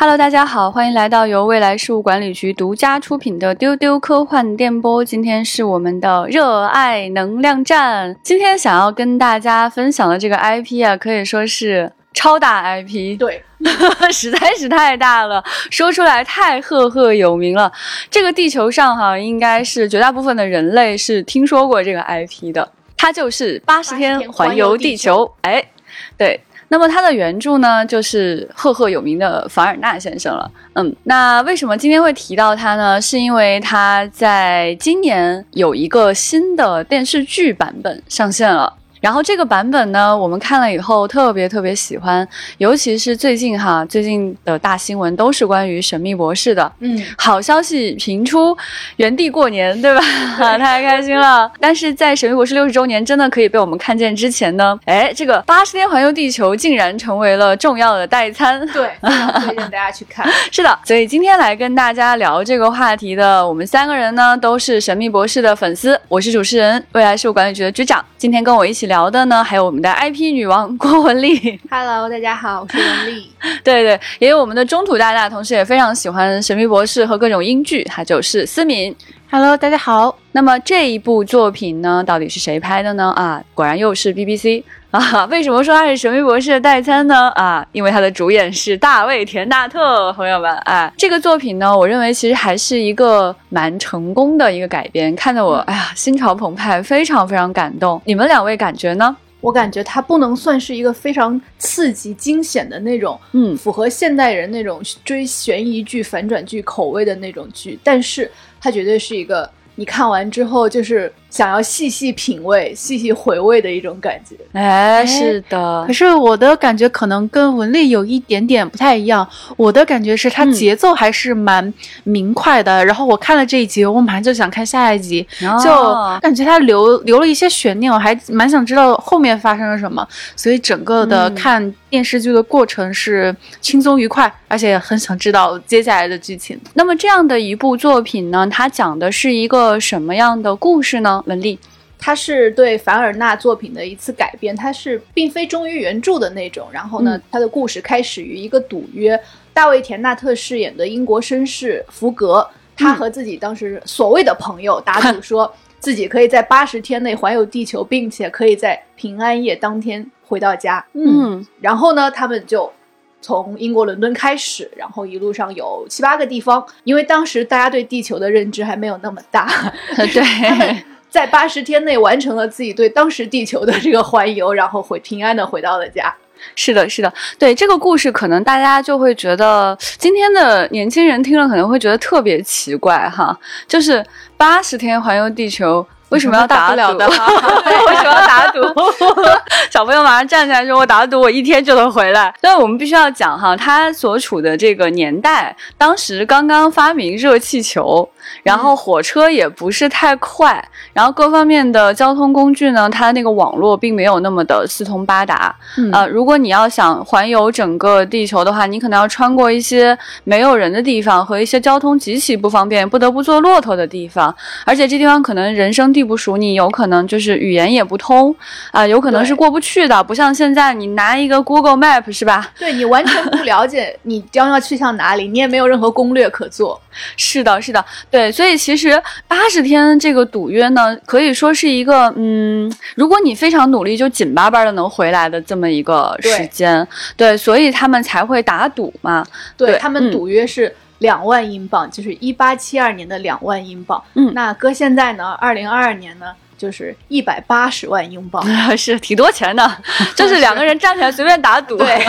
Hello， 大家好，欢迎来到由未来事务管理局独家出品的丢丢科幻电波。今天是我们的热爱能量站。今天想要跟大家分享的这个 IP 啊，可以说是超大 IP。对。实在是太大了，说出来太赫赫有名了。这个地球上哈，应该是绝大部分的人类是听说过这个 IP 的。它就是80天环游地球。哎，对。那么他的原著呢，就是赫赫有名的凡尔纳先生了。那为什么今天会提到他呢？是因为他在今年有一个新的电视剧版本上线了。然后这个版本呢，我们看了以后特别喜欢，尤其是最近的大新闻都是关于神秘博士的。好消息频出，原地过年，对吧？太开心了。但是在神秘博士60周年真的可以被我们看见之前呢，这个80天环游地球竟然成为了重要的代餐。对，推荐大家去看。是的，所以今天来跟大家聊这个话题的我们三个人呢，都是神秘博士的粉丝。我是主持人，未来事务管理局的局长。今天跟我一起聊的呢，还有我们的 IP 女王郭文丽。 Hello， 大家好，我是文丽。对对，也有我们的中土大大，同时也非常喜欢神秘博士和各种英剧，她就是思敏。 Hello， 大家好。那么这一部作品呢，到底是谁拍的呢？果然又是 BBC 啊！为什么说它是神秘博士的代餐呢？因为它的主演是大卫·田纳特，朋友们。这个作品呢，我认为其实还是一个蛮成功的一个改编，看得我心潮澎湃，非常感动。你们两位感觉呢？我感觉它不能算是一个非常刺激惊险的那种，符合现代人那种追悬疑剧、反转剧口味的那种剧，但是它绝对是一个你看完之后就是想要细细品味、细细回味的一种感觉。是的。可是我的感觉可能跟文丽有一点点不太一样，我的感觉是它节奏还是蛮明快的，然后我看了这一集，我马上就想看下一集，就感觉它留了一些悬念，我还蛮想知道后面发生了什么，所以整个的看电视剧的过程是轻松愉快，而且很想知道接下来的剧情。那么这样的一部作品呢，它讲的是一个什么样的故事呢？文丽，它是对凡尔纳作品的一次改编，它是并非忠于原著的那种。然后呢，它的故事开始于一个赌约，大卫·田纳特饰演的英国绅士福格，他和自己当时所谓的朋友打赌说自己可以在80天内环游地球，并且可以在平安夜当天回到家。然后呢，他们就从英国伦敦开始，然后一路上有7-8个地方，因为当时大家对地球的认知还没有那么大。对，他们在80天内完成了自己对当时地球的这个环游，然后平安的回到了家。是的，对，这个故事可能大家就会觉得，今天的年轻人听了可能会觉得特别奇怪哈，就是80天环游地球为什么要打赌？为什么要打赌？小朋友马上站起来说，我打赌我1天就能回来。所以我们必须要讲哈，他所处的这个年代，当时刚刚发明热气球，然后火车也不是太快，然后各方面的交通工具呢，它那个网络并没有那么的四通八达。如果你要想环游整个地球的话，你可能要穿过一些没有人的地方和一些交通极其不方便、不得不坐骆驼的地方，而且这地方可能人生地不熟，你有可能就是语言也不通有可能是过不去的，不像现在你拿一个 Google Map 是吧？对，你完全不了解你将要去向哪里，你也没有任何攻略可做。是的，对，所以其实80天这个赌约呢，可以说是一个如果你非常努力就紧巴巴的能回来的这么一个时间。 对，所以他们才会打赌嘛。对，他们赌约是2万英镑，就是1872年的2万英镑。那搁现在呢，2022年呢，就是180万英镑，是挺多钱的。就是两个人站起来随便打赌，对，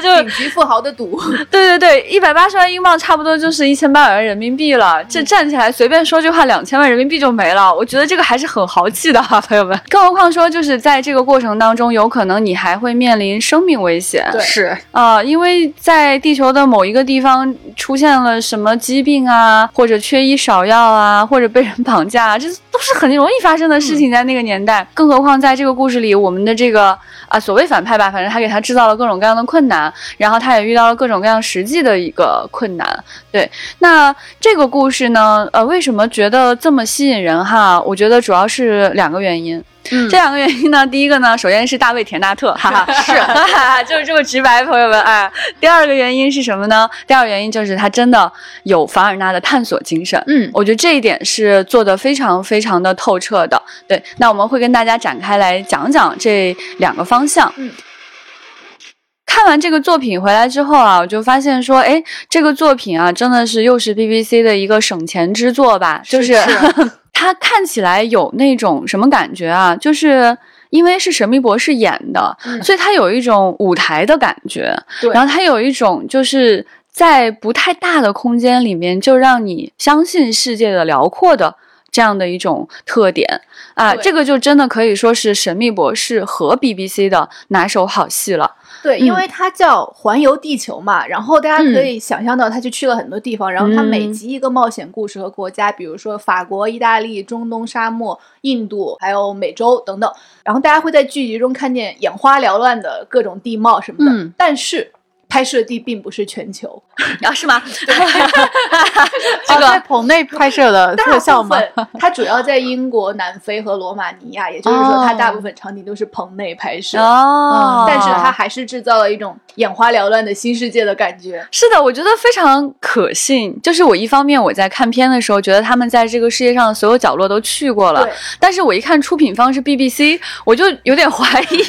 就是顶级富豪的赌。对，180万英镑差不多就是1800万人民币了。这站起来随便说句话，2000万人民币就没了。我觉得这个还是很豪气的啊，朋友们。更何况说，就是在这个过程当中，有可能你还会面临生命危险。对，是因为在地球的某一个地方出现了什么疾病啊，或者缺医少药啊，或者被人绑架啊，这都是很容易发生的事情，在那个年代。更何况在这个故事里，我们的这个所谓反派吧，反正他给他制造了各种各样的困难，然后他也遇到了各种各样实际的一个困难。对，那这个故事呢，为什么觉得这么吸引人哈？我觉得主要是2个原因。这两个原因呢，第一个呢，首先是大卫田纳特，哈哈，是，就是这么直白，朋友们啊。第二个原因是什么呢？第二个原因就是他真的有凡尔纳的探索精神，我觉得这一点是做得非常非常的透彻的。对，那我们会跟大家展开来讲讲这两个方向。看完这个作品回来之后啊，我就发现说，哎，这个作品啊，真的是又是 BBC 的一个省钱之作吧，就是它看起来有那种什么感觉啊，就是因为是神秘博士演的，所以它有一种舞台的感觉，然后它有一种就是在不太大的空间里面就让你相信世界的辽阔的这样的一种特点啊，这个就真的可以说是神秘博士和 BBC 的拿手好戏了。对，因为它叫环游地球嘛，然后大家可以想象到它就去了很多地方，然后它每集一个冒险故事和国家，比如说法国、意大利、中东沙漠、印度，还有美洲等等，然后大家会在剧集中看见眼花缭乱的各种地貌什么的，但是拍摄地并不是全球啊，是吗？对这个在棚内拍摄的特效吗？它主要在英国、南非和罗马尼亚，也就是说它大部分场景都是棚内拍摄，但是它还是制造了一种眼花缭乱的新世界的感觉。是的，我觉得非常可信，就是我一方面我在看片的时候觉得他们在这个世界上的所有角落都去过了，但是我一看出品方是 BBC 我就有点怀疑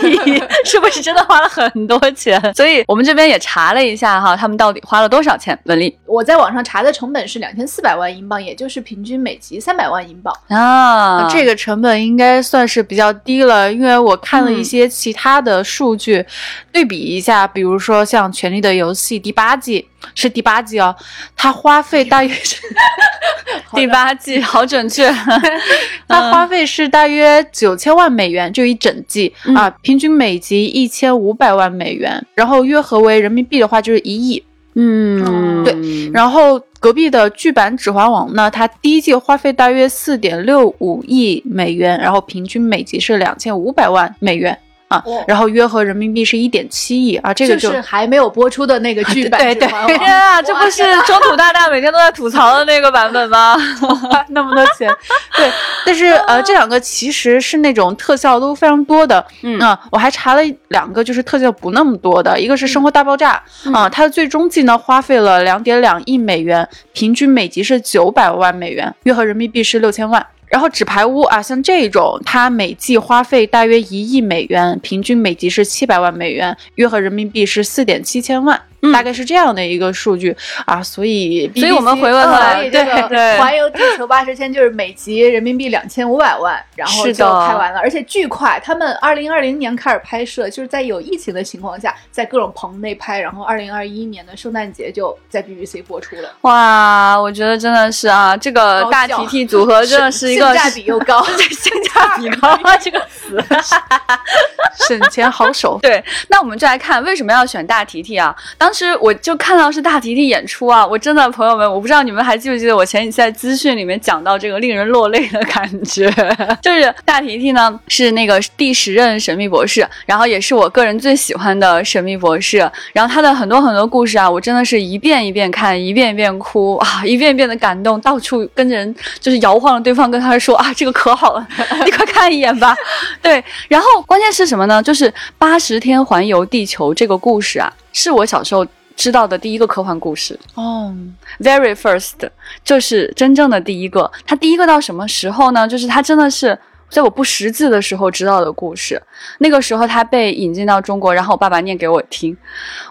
是不是真的花了很多钱，所以我们这边也查了一下哈，他们到底花了多少钱？文丽，我在网上查的成本是2400万英镑，也就是平均每集300万英镑啊。这个成本应该算是比较低了，因为我看了一些其他的数据，对比一下，比如说像《权力的游戏》第八季哦，它花费大约是第八季好准确，它花费是大约9000万美元，就一整季啊，平均每集1500万美元，然后约合为人民币的话就是1亿。对。然后隔壁的剧版《指环王》呢，它第一季花费大约 4.65 亿美元，然后平均每集是2500万美元。啊，然后约合人民币是 1.7 亿啊，这个就是还没有播出的那个剧版。对，天啊，这不是中土大大每天都在吐槽的那个版本吗？那么多钱，对，但是这两个其实是那种特效都非常多的。我还查了两个，就是特效不那么多的，一个是《生活大爆炸》啊，它的最终季呢花费了 2.2 亿美元，平均每集是900万美元，约合人民币是6000万。然后纸牌屋啊，像这种它每季花费大约1亿美元，平均每集是700万美元，约合人民币是4.7千万。大概是这样的一个数据啊，所以我们回问了，对，环游地球80天就是每集人民币2500万，然后就拍完了，而且巨快。他们2020年开始拍摄，就是在有疫情的情况下，在各种棚内拍，然后2021年的圣诞节就在 BBC 播出了。哇，我觉得真的是啊，这个大提提组合真的是一个性价比又高，性价比高啊这个词，省钱好手。对，那我们就来看为什么要选大提提啊？当时我就看到是大提提演出啊，我真的朋友们，我不知道你们还记不记得我前几次在资讯里面讲到这个令人落泪的感觉，就是大提提呢是那个第10任神秘博士，然后也是我个人最喜欢的神秘博士，然后他的很多故事啊，我真的是一遍一遍看，一遍一遍哭啊，一遍一遍的感动，到处跟着人就是摇晃了对方，跟他说啊这个可好了，你快看一眼吧。对，然后关键是什么呢？就是80天环游地球这个故事啊，是我小时候知道的第一个科幻故事very first， 就是真正的第一个。它第一个到什么时候呢？就是它真的是在我不识字的时候知道的故事，那个时候它被引进到中国，然后我爸爸念给我听，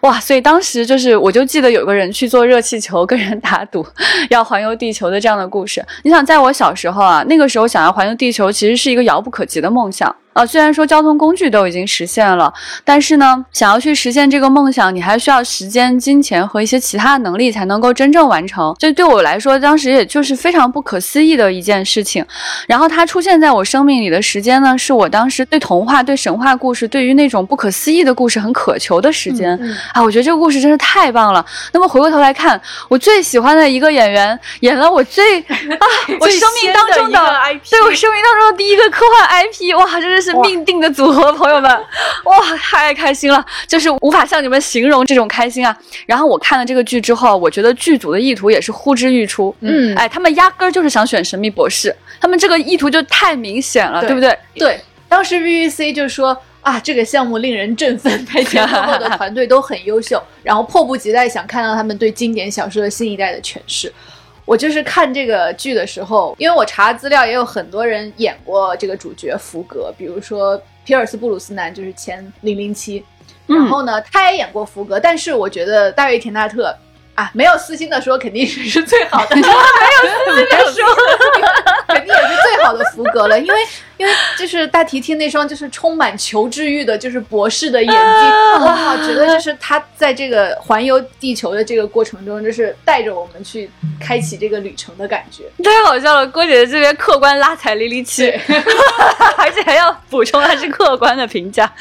哇！所以当时就是我就记得有个人去坐热气球跟人打赌要环游地球的这样的故事。你想在我小时候啊，那个时候想要环游地球其实是一个遥不可及的梦想啊，虽然说交通工具都已经实现了，但是呢，想要去实现这个梦想，你还需要时间、金钱和一些其他能力才能够真正完成。这对我来说，当时也就是非常不可思议的一件事情。然后它出现在我生命里的时间呢，是我当时对童话、对神话故事、对于那种不可思议的故事很渴求的时间啊。我觉得这个故事真是太棒了。那么回过头来看，我最喜欢的一个演员演了我最我生命当中的对我生命当中的第一个科幻 IP， 哇，真是。是命定的组合，朋友们，哇，太开心了，就是无法向你们形容这种开心啊！然后我看了这个剧之后，我觉得剧组的意图也是呼之欲出，他们压根儿就是想选神秘博士，他们这个意图就太明显了，对不对？对。当时 BBC 就说啊，这个项目令人振奋，台前幕后的团队都很优秀，然后迫不及待想看到他们对经典小说的新一代的诠释。我就是看这个剧的时候，因为我查资料也有很多人演过这个主角福格，比如说皮尔斯布鲁斯南就是前007，然后呢他也演过福格，但是我觉得大卫田纳特啊，没有私心的说肯定是最好的，没有私心的说肯定也是最好的福格了，因为就是大提提那双就是充满求知欲的就是博士的眼睛，我觉得就是他在这个环游地球的这个过程中就是带着我们去开启这个旅程的感觉。太好笑了，郭姐姐这边客观拉踩007，而且还要补充他是客观的评价。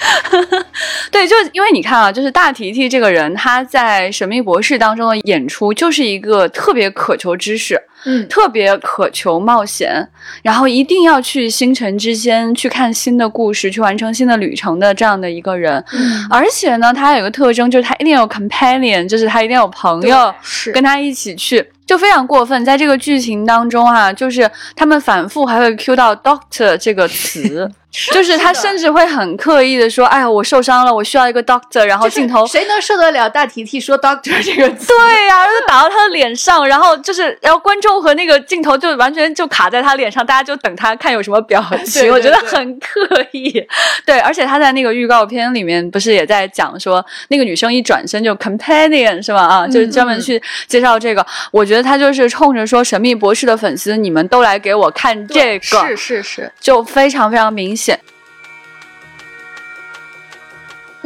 对，就因为你看啊，就是大提提这个人他在神秘博士当中的演出就是一个特别渴求知识，特别渴求冒险，然后一定要去星辰之间去看新的故事，去完成新的旅程的这样的一个人。而且呢他有一个特征，就是他一定有 companion， 就是他一定有朋友跟他一起去，就非常过分。在这个剧情当中啊，就是他们反复还会 cue 到 doctor 这个词就是他甚至会很刻意的说，哎呀，我受伤了，我需要一个 doctor， 然后镜头、就是、谁能受得了大提提说 doctor 这个词？对呀、啊，就打到他的脸上，然后观众和那个镜头就完全就卡在他脸上，大家就等他看有什么表情。对对对，我觉得很刻意。对，而且他在那个预告片里面不是也在讲说，那个女生一转身就 companion 是吧？啊，就是专门去介绍这个。我觉得他就是冲着说神秘博士的粉丝，你们都来给我看这个，是，就非常非常明显。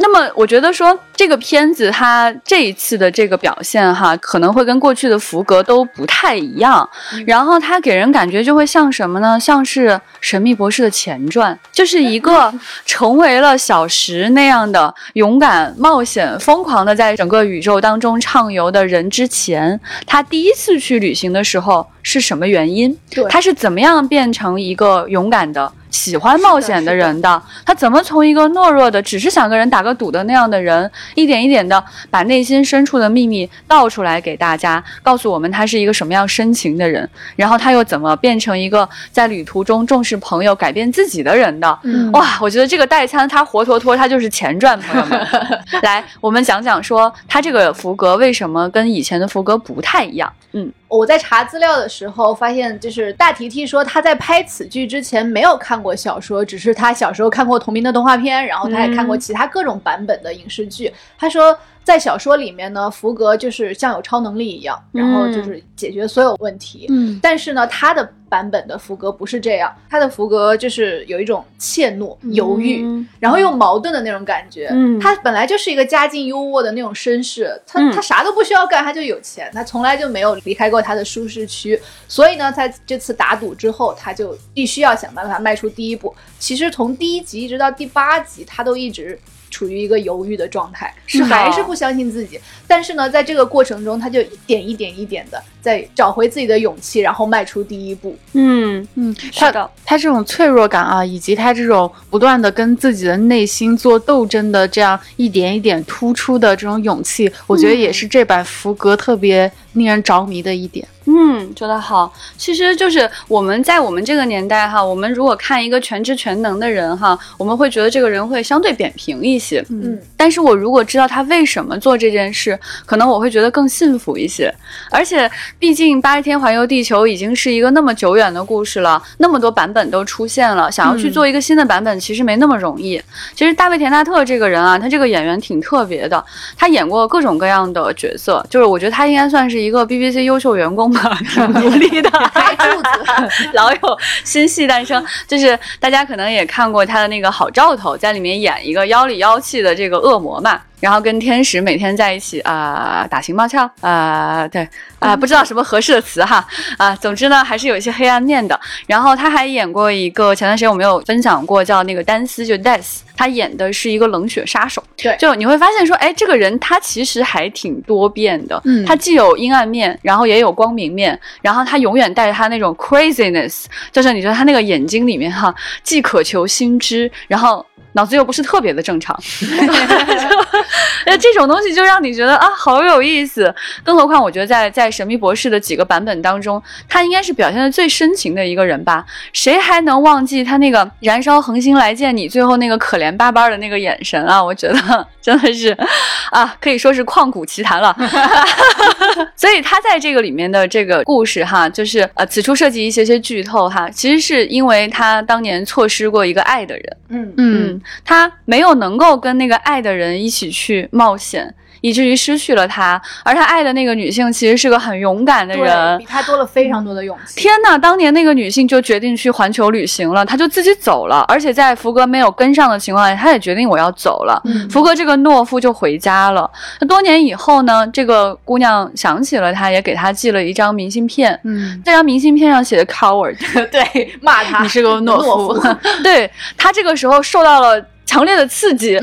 那么我觉得说这个片子它这一次的这个表现哈，可能会跟过去的福格都不太一样，然后它给人感觉就会像什么呢？像是神秘博士的前传，就是一个成为了小时那样的勇敢冒险疯狂的在整个宇宙当中畅游的人之前，他第一次去旅行的时候是什么原因，他是怎么样变成一个勇敢的喜欢冒险的人的，他怎么从一个懦弱的只是想跟人打个赌的那样的人，一点一点的把内心深处的秘密倒出来给大家，告诉我们他是一个什么样深情的人，然后他又怎么变成一个在旅途中重视朋友改变自己的人的。哇，我觉得这个代餐他活脱脱他就是前传，朋友们。来，我们讲讲说他这个福格为什么跟以前的福格不太一样。我在查资料的时候发现，就是大提提说他在拍此剧之前没有看过小说，只是他小时候看过同名的动画片，然后他也看过其他各种版本的影视剧。他说在小说里面呢，福格就是像有超能力一样，然后就是解决所有问题。但是呢他的版本的福格不是这样，他的福格就是有一种怯懦、犹豫，然后又矛盾的那种感觉。他本来就是一个家境优渥的那种绅士，他啥都不需要干，他就有钱，他从来就没有离开过他的舒适区，所以呢在这次打赌之后，他就必须要想办法迈出第一步。其实从第一集一直到第8集，他都一直处于一个犹豫的状态，还是不相信自己。但是呢在这个过程中，他就一点一点的在找回自己的勇气，然后迈出第一步。他这种脆弱感啊，以及他这种不断的跟自己的内心做斗争的这样一点一点突出的这种勇气，我觉得也是这版福格特别令人着迷的一点。说得好。其实就是我们在我们这个年代哈，我们如果看一个全知全能的人哈，我们会觉得这个人会相对扁平一些。但是我如果知道他为什么做这件事，可能我会觉得更幸福一些。而且毕竟80天环游地球已经是一个那么久远的故事了，那么多版本都出现了，想要去做一个新的版本其实没那么容易。其实大卫田纳特这个人啊，他这个演员挺特别的，他演过各种各样的角色，就是我觉得他应该算是一个 BBC 优秀员工吧，挺独立的，开柱子，老有新戏诞生。就是大家可能也看过他的那个好兆头，在里面演一个妖里妖气的这个恶魔嘛，然后跟天使每天在一起啊、打情骂俏啊、对啊、不知道什么合适的词哈啊、总之呢还是有一些黑暗面的。然后他还演过一个前段时间我们有分享过叫那个丹斯，就 Death， 他演的是一个冷血杀手。对，就你会发现说，哎，这个人他其实还挺多变的，他既有阴暗面，然后也有光明面，然后他永远带着他那种 craziness， 就是你觉得他那个眼睛里面哈，既渴求新知，然后脑子又不是特别的正常这种东西就让你觉得啊好有意思，更何况我觉得在神秘博士的几个版本当中，他应该是表现的最深情的一个人吧，谁还能忘记他那个燃烧恒星来见你最后那个可怜巴巴的那个眼神啊，我觉得真的是啊可以说是旷古奇谈了所以他在这个里面的这个故事哈，就是此处涉及一些剧透哈，其实是因为他当年错失过一个爱的人，他没有能够跟那个爱的人一起去冒险，以至于失去了他，而他爱的那个女性其实是个很勇敢的人，比他多了非常多的勇气。天哪，当年那个女性就决定去环球旅行了，她就自己走了，而且在福格没有跟上的情况下，她也决定我要走了。福格这个懦夫就回家了。多年以后呢，这个姑娘想起了他，也给他寄了一张明信片。这张明信片上写的 coward， 对，骂他，你是个懦夫。对，他这个时候受到了强烈的刺激，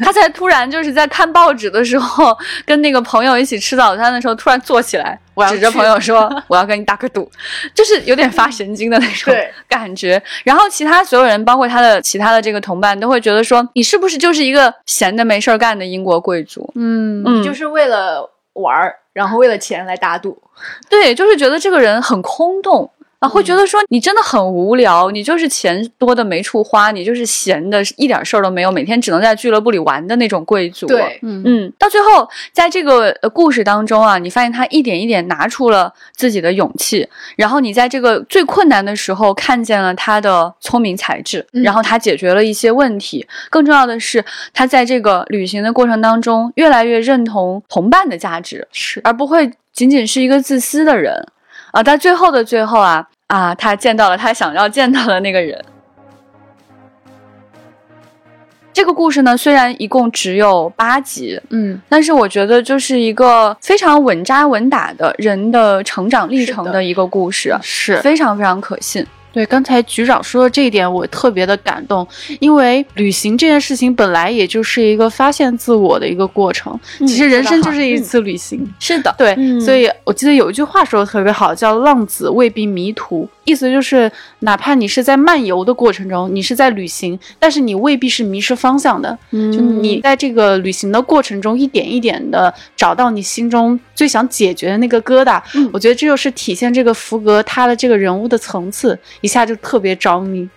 他才突然就是在看报纸的时候，跟那个朋友一起吃早餐的时候，突然坐起来，我要指着朋友说我要跟你打个赌，就是有点发神经的那种感觉。然后其他所有人，包括他的其他的这个同伴，都会觉得说你是不是就是一个闲的没事干的英国贵族，就是为了玩，然后为了钱来打赌。对，就是觉得这个人很空洞啊，会觉得说你真的很无聊，你就是钱多的没处花，你就是闲的一点事儿都没有，每天只能在俱乐部里玩的那种贵族。对，到最后在这个故事当中啊，你发现他一点一点拿出了自己的勇气，然后你在这个最困难的时候看见了他的聪明才智，然后他解决了一些问题，更重要的是他在这个旅行的过程当中越来越认同同伴的价值，是而不会仅仅是一个自私的人啊，到最后的最后啊，他见到了他想要见到的那个人。这个故事呢，虽然一共只有8集，但是我觉得就是一个非常稳扎稳打的人的成长历程的一个故事，是非常非常可信。对，刚才局长说的这一点我特别的感动，因为旅行这件事情本来也就是一个发现自我的一个过程，其实人生就是一次旅行。是的，对，所以我记得有一句话说的特别好，叫浪子未必迷途，意思就是哪怕你是在漫游的过程中，你是在旅行，但是你未必是迷失方向的，就你在这个旅行的过程中一点一点的找到你心中最想解决的那个疙瘩，我觉得这就是体现这个福格他的这个人物的层次，一下就特别着迷。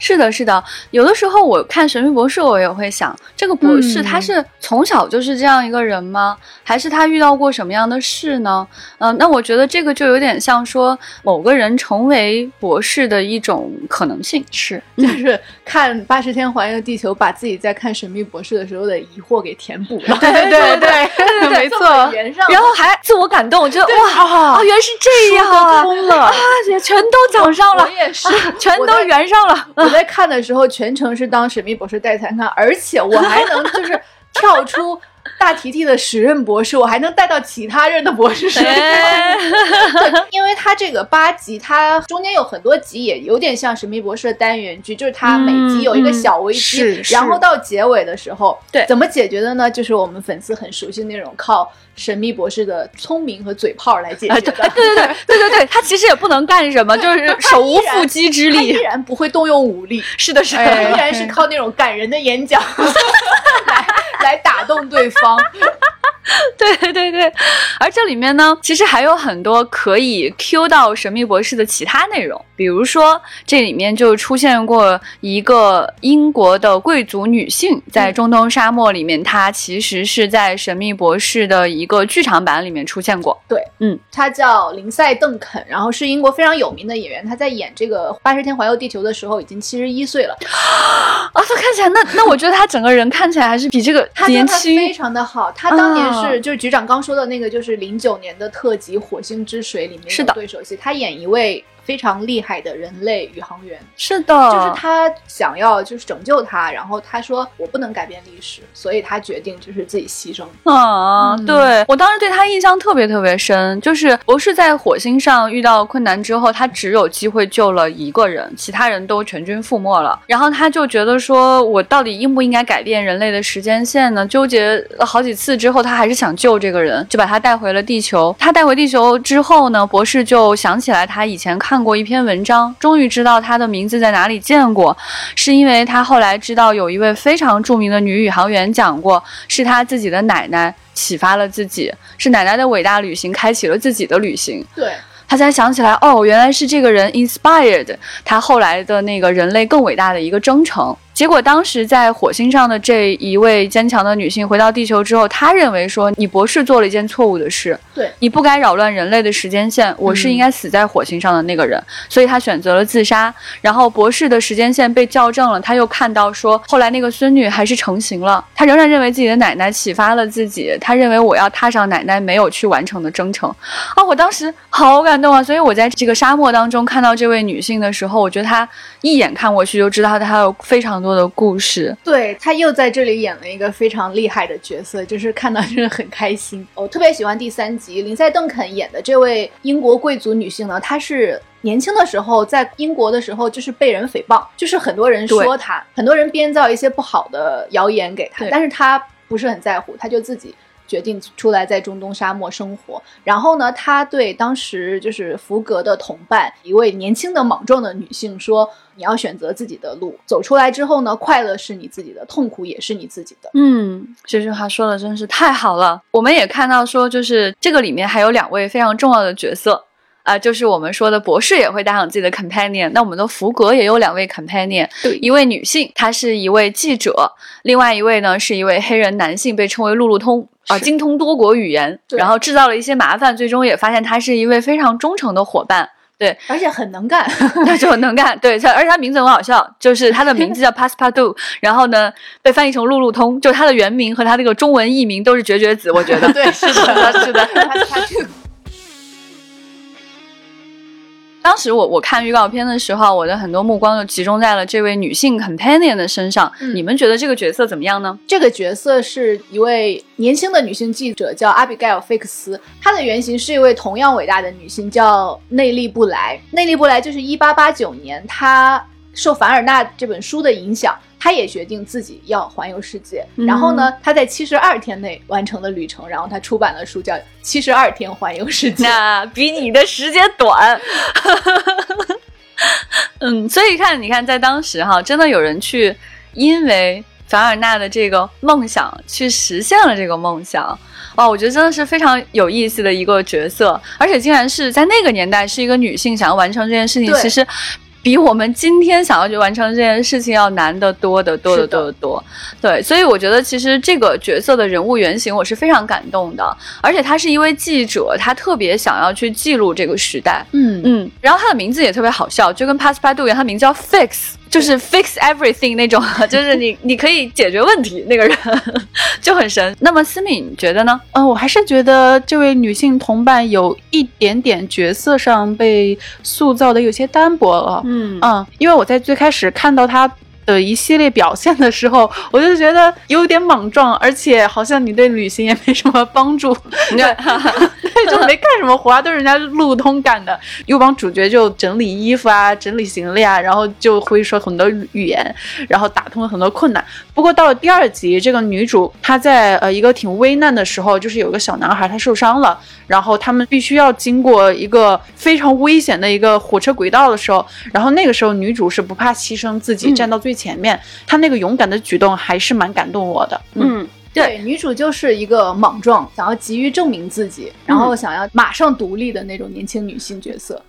是的，是的。有的时候我看神秘博士，我也会想，这个博士他是从小就是这样一个人吗？还是他遇到过什么样的事呢？那我觉得这个就有点像说某个人成为博士的一种可能性，是就是看80天环游地球，把自己在看神秘博士的时候的疑惑给填补了。对，没错。然后还自我感动，我觉得哇，原来是这样啊！啊，全都讲上了，我也是，全都圆上了。我在看的时候全程是当神秘博士带餐看，而且我还能就是跳出大提提的时任博士，我还能带到其他任的博士身上。对，因为他这个8集，他中间有很多集也有点像神秘博士的单元剧，就是他每集有一个小危机，然后到结尾的时候，对，怎么解决的呢？就是我们粉丝很熟悉那种靠神秘博士的聪明和嘴炮来解决的。对，他其实也不能干什么，就是手无缚鸡之力，他依然不会动用武力。是的，依然是靠那种感人的演讲来打动对方。对，而这里面呢，其实还有很多可以 Q 到神秘博士的其他内容，比如说这里面就出现过一个英国的贵族女性在中东沙漠里面，她其实是在神秘博士的一个剧场版里面出现过。对，她叫林赛·邓肯，然后是英国非常有名的演员，她在演这个80天环游地球的时候已经71岁了。她看起来那我觉得她整个人看起来还是比这个年轻，她非常的好。她当年是就是局长刚说的那个，就是09年的特辑《火星之水》里面的对手戏，他演一位非常厉害的人类宇航员。是的，就是他想要就是拯救他，然后他说我不能改变历史，所以他决定就是自己牺牲。对，我当时对他印象特别特别深，就是博士在火星上遇到困难之后，他只有机会救了一个人，其他人都全军覆没了，然后他就觉得说我到底应不应该改变人类的时间线呢？纠结了好几次之后，他还是想救这个人，就把他带回了地球。他带回地球之后呢，博士就想起来他以前看看过一篇文章，终于知道他的名字在哪里见过，是因为他后来知道有一位非常著名的女宇航员讲过，是他自己的奶奶启发了自己，是奶奶的伟大旅行开启了自己的旅行。对。他才想起来，哦，原来是这个人 inspired 他后来的那个人类更伟大的一个征程。结果当时在火星上的这一位坚强的女性回到地球之后，她认为说，你博士做了一件错误的事，对，你不该扰乱人类的时间线，我是应该死在火星上的那个人，所以她选择了自杀。然后博士的时间线被校正了，她又看到说，后来那个孙女还是成型了，她仍然认为自己的奶奶启发了自己，她认为我要踏上奶奶没有去完成的征程。啊，我当时好感动啊！所以我在这个沙漠当中看到这位女性的时候，我觉得她一眼看过去就知道她有非常多的故事。对，他又在这里演了一个非常厉害的角色，就是看到真的很开心。我特别喜欢第3集林赛邓肯演的这位英国贵族女性呢，她是年轻的时候在英国的时候就是被人诽谤，就是很多人说她，很多人编造一些不好的谣言给她，但是她不是很在乎，她就自己决定出来在中东沙漠生活。然后呢，她对当时就是福格的同伴一位年轻的莽撞的女性说，你要选择自己的路，走出来之后呢，快乐是你自己的，痛苦也是你自己的。嗯，这句话说的真是太好了。我们也看到说，就是这个里面还有2位非常重要的角色啊，就是我们说的博士也会搭上自己的 companion， 那我们的福格也有2位 companion， 对，一位女性，她是一位记者，另外一位呢是一位黑人男性，被称为路路通啊，精通多国语言，然后制造了一些麻烦，最终也发现他是一位非常忠诚的伙伴。对，而且很能干，他就很能干。对，而且他名字很好笑，就是他的名字叫 Passepartout， 然后呢被翻译成路路通，就他的原名和他那个中文译名都是绝绝子，我觉得。对，是的，是的。当时我看预告片的时候，我的很多目光就集中在了这位女性 companion 的身上。你们觉得这个角色怎么样呢？这个角色是一位年轻的女性记者，叫 Abigail Fix， 她的原型是一位同样伟大的女性，叫内利布莱。内利布莱就是1889年，她受凡尔纳这本书的影响，她也决定自己要环游世界。然后呢，她在72天内完成了旅程，然后她出版了书叫《72天环游世界》。那比你的时间短。嗯，所以你看，在当时哈，真的有人去因为凡尔纳的这个梦想去实现了这个梦想。哇，我觉得真的是非常有意思的一个角色，而且竟然是在那个年代是一个女性想要完成这件事情，其实比我们今天想要去完成这件事情要难得多得多得多得多。对，所以我觉得其实这个角色的人物原型我是非常感动的，而且他是一位记者，他特别想要去记录这个时代。然后他的名字也特别好笑，就跟 Passepartout 一样，他名字叫 Fix， 就是 fix everything 那种，就是你可以解决问题那个人就很神。那么思敏你觉得呢？我还是觉得这位女性同伴有一点点角色上被塑造的有些单薄了。因为我在最开始看到她的一系列表现的时候，我就觉得有点莽撞，而且好像你对旅行也没什么帮助。对，就没干什么活啊，都是人家路通干的，又帮主角就整理衣服啊，整理行李啊，然后就会说很多语言，然后打通了很多困难。不过到了第2集，这个女主她在一个挺危难的时候，就是有个小男孩他受伤了，然后他们必须要经过一个非常危险的一个火车轨道的时候，然后那个时候女主是不怕牺牲自己，站到最前面，她那个勇敢的举动还是蛮感动我的。对，女主就是一个莽撞，想要急于证明自己，然后想要马上独立的那种年轻女性角色。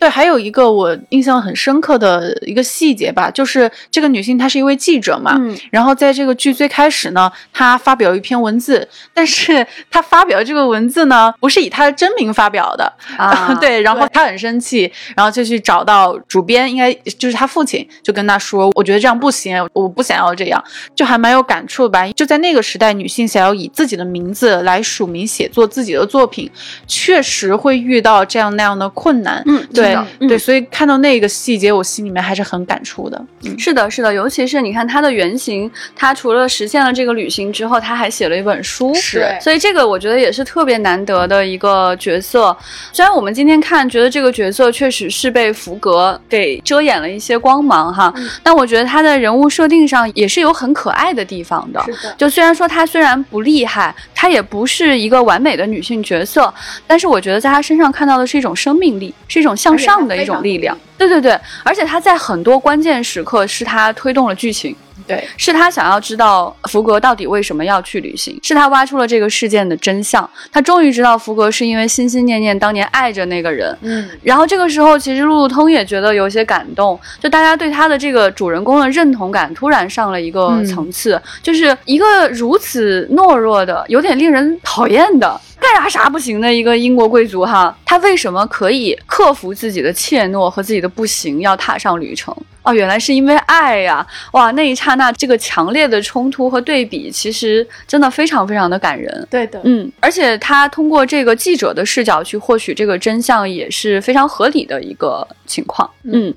对，还有一个我印象很深刻的一个细节吧，就是这个女性她是一位记者嘛，然后在这个剧最开始呢，她发表一篇文字，但是她发表这个文字呢，不是以她的真名发表的啊。对，然后她很生气，然后就去找到主编，应该就是她父亲，就跟她说，我觉得这样不行，我不想要这样，就还蛮有感触吧。就在那个时代，女性想要以自己的名字来署名写作自己的作品，确实会遇到这样那样的困难。对，所以看到那个细节我心里面还是很感触的。是的，尤其是你看他的原型，他除了实现了这个旅行之后，他还写了一本书，所以这个我觉得也是特别难得的一个角色。虽然我们今天看觉得这个角色确实是被福格给遮掩了一些光芒哈，但我觉得他的人物设定上也是有很可爱的地方的。就虽然说他虽然不厉害，他也不是一个完美的女性角色，但是我觉得在他身上看到的是一种生命力，是一种向向上的一种力量。对对对，而且他在很多关键时刻是他推动了剧情，对，是他想要知道福格到底为什么要去旅行，是他挖出了这个事件的真相。他终于知道福格是因为心心念念当年爱着那个人。嗯，然后这个时候其实路路通也觉得有些感动，就大家对他的这个主人公的认同感突然上了一个层次，就是一个如此懦弱的有点令人讨厌的干啥不行的一个英国贵族哈，他为什么可以克服自己的怯懦和自己的不行要踏上旅程？哦，原来是因为爱呀！哇，那一刹那这个强烈的冲突和对比其实真的非常非常的感人。对的，而且他通过这个记者的视角去获取这个真相也是非常合理的一个情况。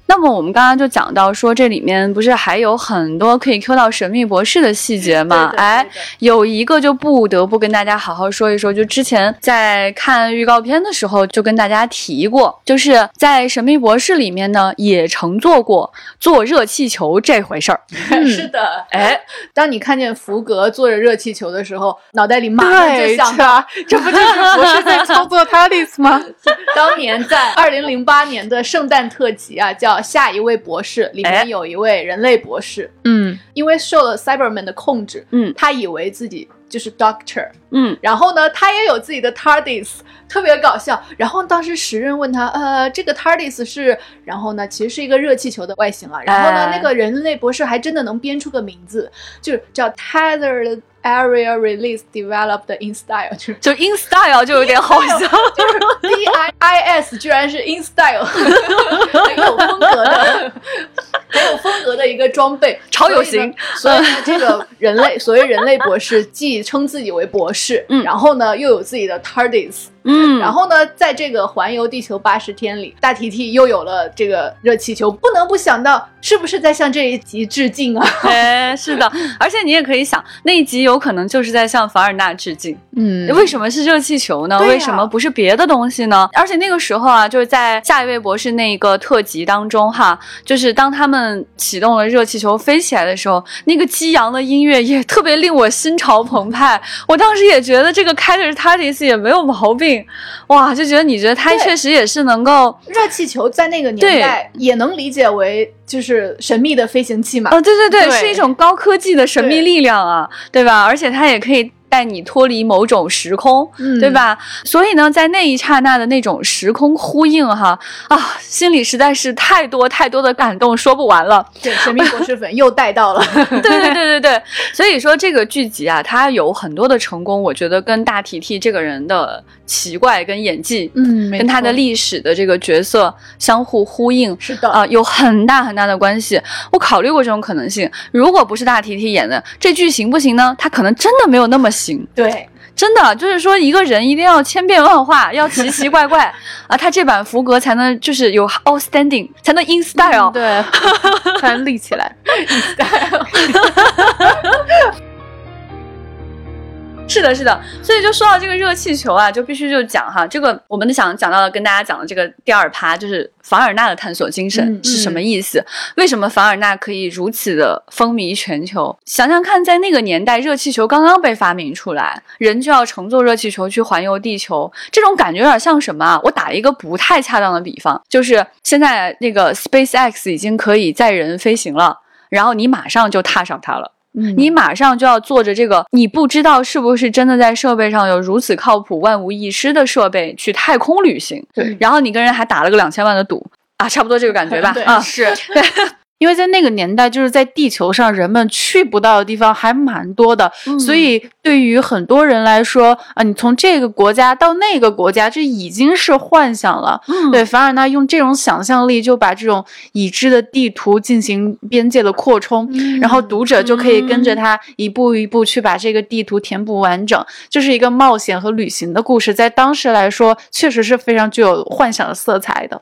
那么我们刚刚就讲到说这里面不是还有很多可以 Q 到神秘博士的细节吗？对的，哎，有一个就不得不跟大家好好说一说，就之前在看预告片的时候就跟大家提过，就是在神秘博士里面呢也乘坐过坐热气球这回事儿。是的，哎，当你看见福格坐着热气球的时候，脑袋里马上就想到，这不就是博士在操作他的吗？当年在2008年的圣诞特辑啊，叫《下一位博士》，里面有一位人类博士，因为受了 Cyberman 的控制，他以为自己就是 Doctor， 然后呢，他也有自己的 TARDIS。特别搞笑，然后当时时任问他这个 TARDIS 是，然后呢其实是一个热气球的外形啊，然后呢那个人类博士还真的能编出个名字，就是叫 Tethered Area Release Developed in Style， 就 in style 就有点好笑，就是 DIS 居然是 in style， 很有风格的很有风格的一个装备，超有型。所以这个人类所谓人类博士既称自己为博士，然后呢又有自己的 TARDIS，然后呢在这个环游地球80天里，大提提又有了这个热气球，不能不想到是不是在向这一集致敬啊。哎，是的，而且你也可以想那一集有可能就是在向凡尔纳致敬。为什么是热气球呢？为什么不是别的东西呢？而且那个时候啊，就是在下一位博士那个特辑当中哈，就是当他们启动了热气球飞起来的时候，那个激扬的音乐也特别令我心潮澎湃。我当时也觉得这个开的是TARDIS也没有毛病。哇，就觉得你觉得他确实也是能够，热气球在那个年代也能理解为就是神秘的飞行器嘛。对对 对， 对，是一种高科技的神秘力量啊， 对， 对吧？而且它也可以带你脱离某种时空，对吧？所以呢在那一刹那的那种时空呼应哈，啊，心里实在是太多太多的感动说不完了。对，神秘博士粉又带到了。对对对对对，所以说这个剧集啊它有很多的成功，我觉得跟大提提这个人的奇怪跟演技跟他的历史的这个角色相互呼应，是的啊，有很大很大的关系。我考虑过这种可能性，如果不是大提提演的这剧行不行呢？他可能真的没有那么行，对，真的就是说一个人一定要千变万化，要奇奇怪怪啊，他这版福格才能就是有 outstanding， 才能 in style，对，才能立起来。in style 是的，是的，所以就说到这个热气球啊，就必须就讲哈，这个我们讲到了，跟大家讲的这个第二趴就是凡尔纳的探索精神是什么意思？为什么凡尔纳可以如此的风靡全球？想想看，在那个年代，热气球刚刚被发明出来，人就要乘坐热气球去环游地球，这种感觉有点像什么啊？我打一个不太恰当的比方，就是现在那个 SpaceX 已经可以载人飞行了，然后你马上就踏上它了。你马上就要坐着这个你不知道是不是真的在设备上有如此靠谱万无一失的设备去太空旅行，对，然后你跟人还打了个2000万的赌啊，差不多这个感觉吧。对，是对，因为在那个年代就是在地球上人们去不到的地方还蛮多的，所以对于很多人来说啊，你从这个国家到那个国家这已经是幻想了。对，凡尔纳用这种想象力就把这种已知的地图进行边界的扩充，然后读者就可以跟着他一步一步去把这个地图填补完整，就是一个冒险和旅行的故事，在当时来说确实是非常具有幻想的色彩的。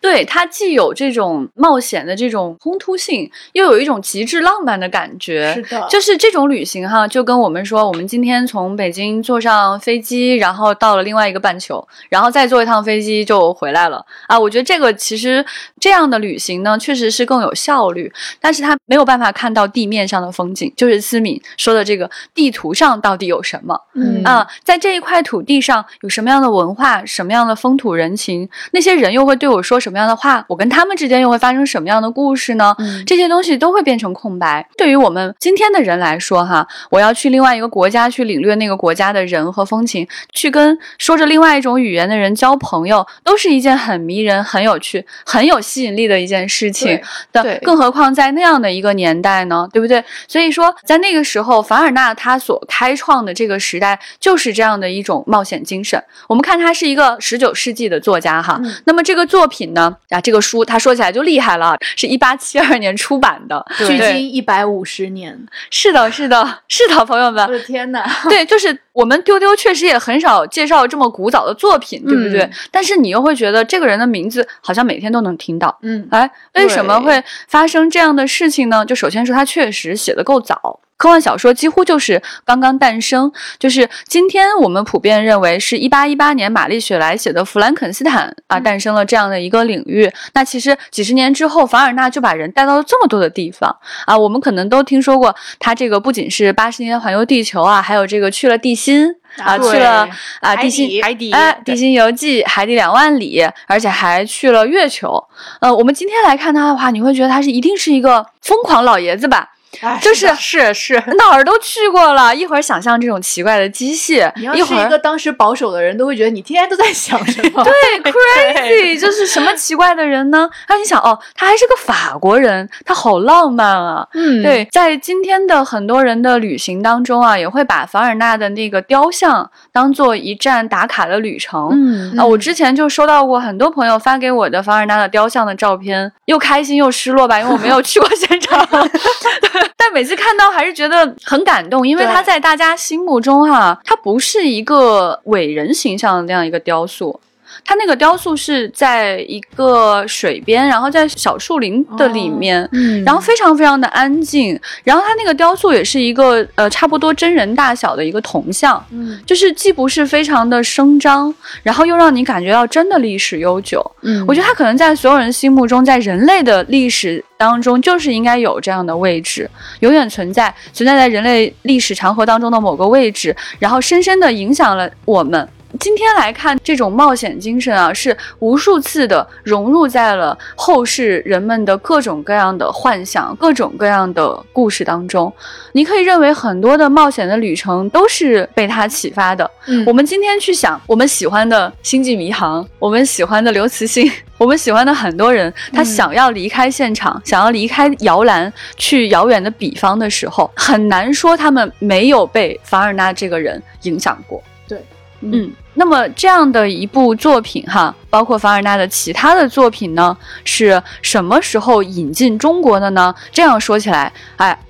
对，它既有这种冒险的这种烘托性，又有一种极致浪漫的感觉。是的，就是这种旅行哈，就跟我们说我们今天从北京坐上飞机然后到了另外一个半球，然后再坐一趟飞机就回来了啊。我觉得这个其实这样的旅行呢确实是更有效率，但是他没有办法看到地面上的风景，就是思敏说的这个地图上到底有什么，在这一块土地上有什么样的文化，什么样的风土人情，那些人又会对我说什么样的话，我跟他们之间又会发生什么样的故事呢，这些东西都会变成空白。对于我们今天的人来说哈，我要去另外一个国家去领略那个国家的人和风情，去跟说着另外一种语言的人交朋友，都是一件很迷人、很有趣、很有吸引力的一件事情的，更何况在那样的一个年代呢，对不对？所以说在那个时候凡尔纳他所开创的这个时代就是这样的一种冒险精神。我们看他是一个19世纪的作家哈，那么这个作品呢这个书他说起来就厉害了，是1872年出版的，距今150年。是的是的是的，朋友们，我的天哪。对，就是我们丢丢确实也很少介绍这么古早的作品，对不对？但是你又会觉得这个人的名字好像每天都能听到。哎，为什么会发生这样的事情呢？就首先说他确实写得够早。科幻小说几乎就是刚刚诞生，就是今天我们普遍认为是1818年玛丽雪莱写的《弗兰肯斯坦》诞生了这样的一个领域。那其实几十年之后凡尔纳就把人带到了这么多的地方我们可能都听说过他这个不仅是80年环游地球还有这个去了地心去了地心游记、海底20000里，而且还去了月球。我们今天来看他的话，你会觉得他是一定是一个疯狂老爷子吧，就是是哪儿都去过了，一会儿想象这种奇怪的机械，你要是一个当时保守的人都会觉得你天天都在想什么对 crazy 就是什么奇怪的人呢？然后你想他还是个法国人，他好浪漫对，在今天的很多人的旅行当中也会把凡尔纳的那个雕像当做一站打卡的旅程我之前就收到过很多朋友发给我的凡尔纳的雕像的照片，又开心又失落吧，因为我没有去过现场但每次看到还是觉得很感动，因为他在大家心目中他不是一个伟人形象的那样一个雕塑，他那个雕塑是在一个水边，然后在小树林的里面然后非常非常的安静，然后他那个雕塑也是一个差不多真人大小的一个铜像就是既不是非常的声张，然后又让你感觉到真的历史悠久我觉得他可能在所有人心目中，在人类的历史当中就是应该有这样的位置，永远存在在人类历史长河当中的某个位置，然后深深的影响了我们。今天来看这种冒险精神是无数次的融入在了后世人们的各种各样的幻想、各种各样的故事当中。你可以认为很多的冒险的旅程都是被它启发的我们今天去想我们喜欢的星际迷航，我们喜欢的刘慈欣，我们喜欢的很多人，他想要离开现场想要离开摇篮去遥远的彼方的时候，很难说他们没有被凡尔纳这个人影响过。对，那么这样的一部作品包括凡尔纳的其他的作品呢，是什么时候引进中国的呢？这样说起来